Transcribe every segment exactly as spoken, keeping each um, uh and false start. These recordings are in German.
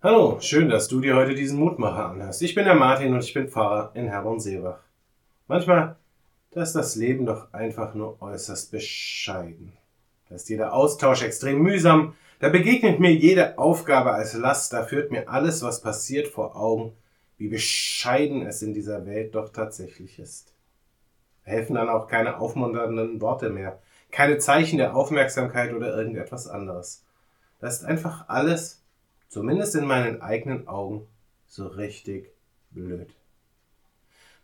Hallo, schön, dass du dir heute diesen Mutmacher anhörst. Ich bin der Martin und ich bin Pfarrer in Herborn-Seebach. Manchmal, da ist das Leben doch einfach nur äußerst bescheiden. Da ist jeder Austausch extrem mühsam. Da begegnet mir jede Aufgabe als Last. Da führt mir alles, was passiert, vor Augen, wie bescheiden es in dieser Welt doch tatsächlich ist. Da helfen dann auch keine aufmunternden Worte mehr. Keine Zeichen der Aufmerksamkeit oder irgendetwas anderes. Da ist einfach alles, zumindest in meinen eigenen Augen, so richtig blöd.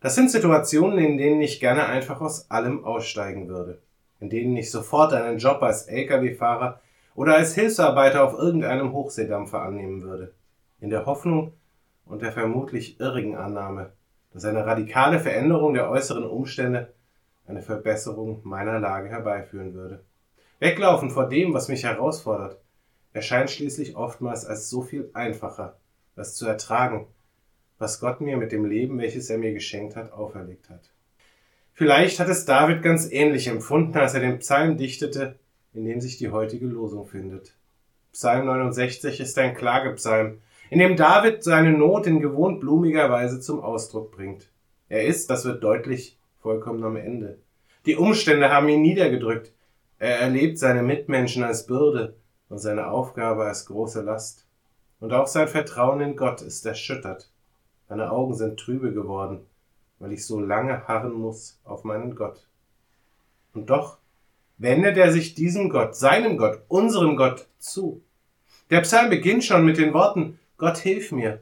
Das sind Situationen, in denen ich gerne einfach aus allem aussteigen würde, in denen ich sofort einen Job als L K W-Fahrer oder als Hilfsarbeiter auf irgendeinem Hochseedampfer annehmen würde, in der Hoffnung und der vermutlich irrigen Annahme, dass eine radikale Veränderung der äußeren Umstände eine Verbesserung meiner Lage herbeiführen würde. Weglaufen vor dem, was mich herausfordert, erscheint schließlich oftmals als so viel einfacher, das zu ertragen, was Gott mir mit dem Leben, welches er mir geschenkt hat, auferlegt hat. Vielleicht hat es David ganz ähnlich empfunden, als er den Psalm dichtete, in dem sich die heutige Losung findet. Psalm neunundsechzig ist ein Klagepsalm, in dem David seine Not in gewohnt blumiger Weise zum Ausdruck bringt. Er ist, das wird deutlich, vollkommen am Ende. Die Umstände haben ihn niedergedrückt. Er erlebt seine Mitmenschen als Bürde und seine Aufgabe als große Last. Und auch sein Vertrauen in Gott ist erschüttert. Meine Augen sind trübe geworden, weil ich so lange harren muss auf meinen Gott. Und doch wendet er sich diesem Gott, seinem Gott, unserem Gott zu. Der Psalm beginnt schon mit den Worten, Gott, hilf mir.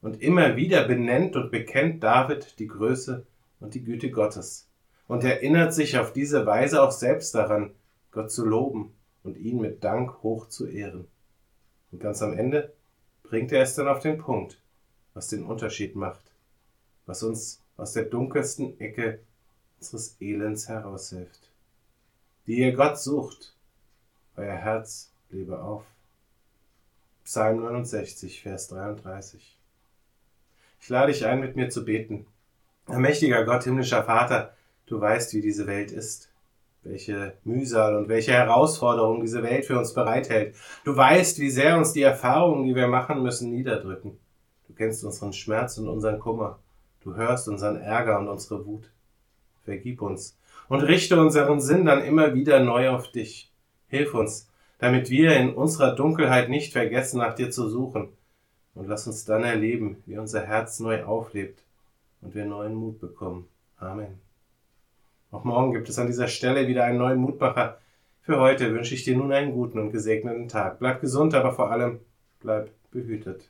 Und immer wieder benennt und bekennt David die Größe und die Güte Gottes und erinnert sich auf diese Weise auch selbst daran, Gott zu loben und ihn mit Dank hoch zu ehren. Und ganz am Ende bringt er es dann auf den Punkt, was den Unterschied macht, was uns aus der dunkelsten Ecke unseres Elends heraushilft. Die ihr Gott sucht, euer Herz lebe auf. Psalm neunundsechzig, Vers dreiunddreißig. Ich lade dich ein, mit mir zu beten. Mächtiger Gott, himmlischer Vater, du weißt, wie diese Welt ist, welche Mühsal und welche Herausforderungen diese Welt für uns bereithält. Du weißt, wie sehr uns die Erfahrungen, die wir machen müssen, niederdrücken. Du kennst unseren Schmerz und unseren Kummer. Du hörst unseren Ärger und unsere Wut. Vergib uns und richte unseren Sinn dann immer wieder neu auf dich. Hilf uns, damit wir in unserer Dunkelheit nicht vergessen, nach dir zu suchen. Und lass uns dann erleben, wie unser Herz neu auflebt und wir neuen Mut bekommen. Amen. Auch morgen gibt es an dieser Stelle wieder einen neuen Mutmacher. Für heute wünsche ich dir nun einen guten und gesegneten Tag. Bleib gesund, aber vor allem bleib behütet.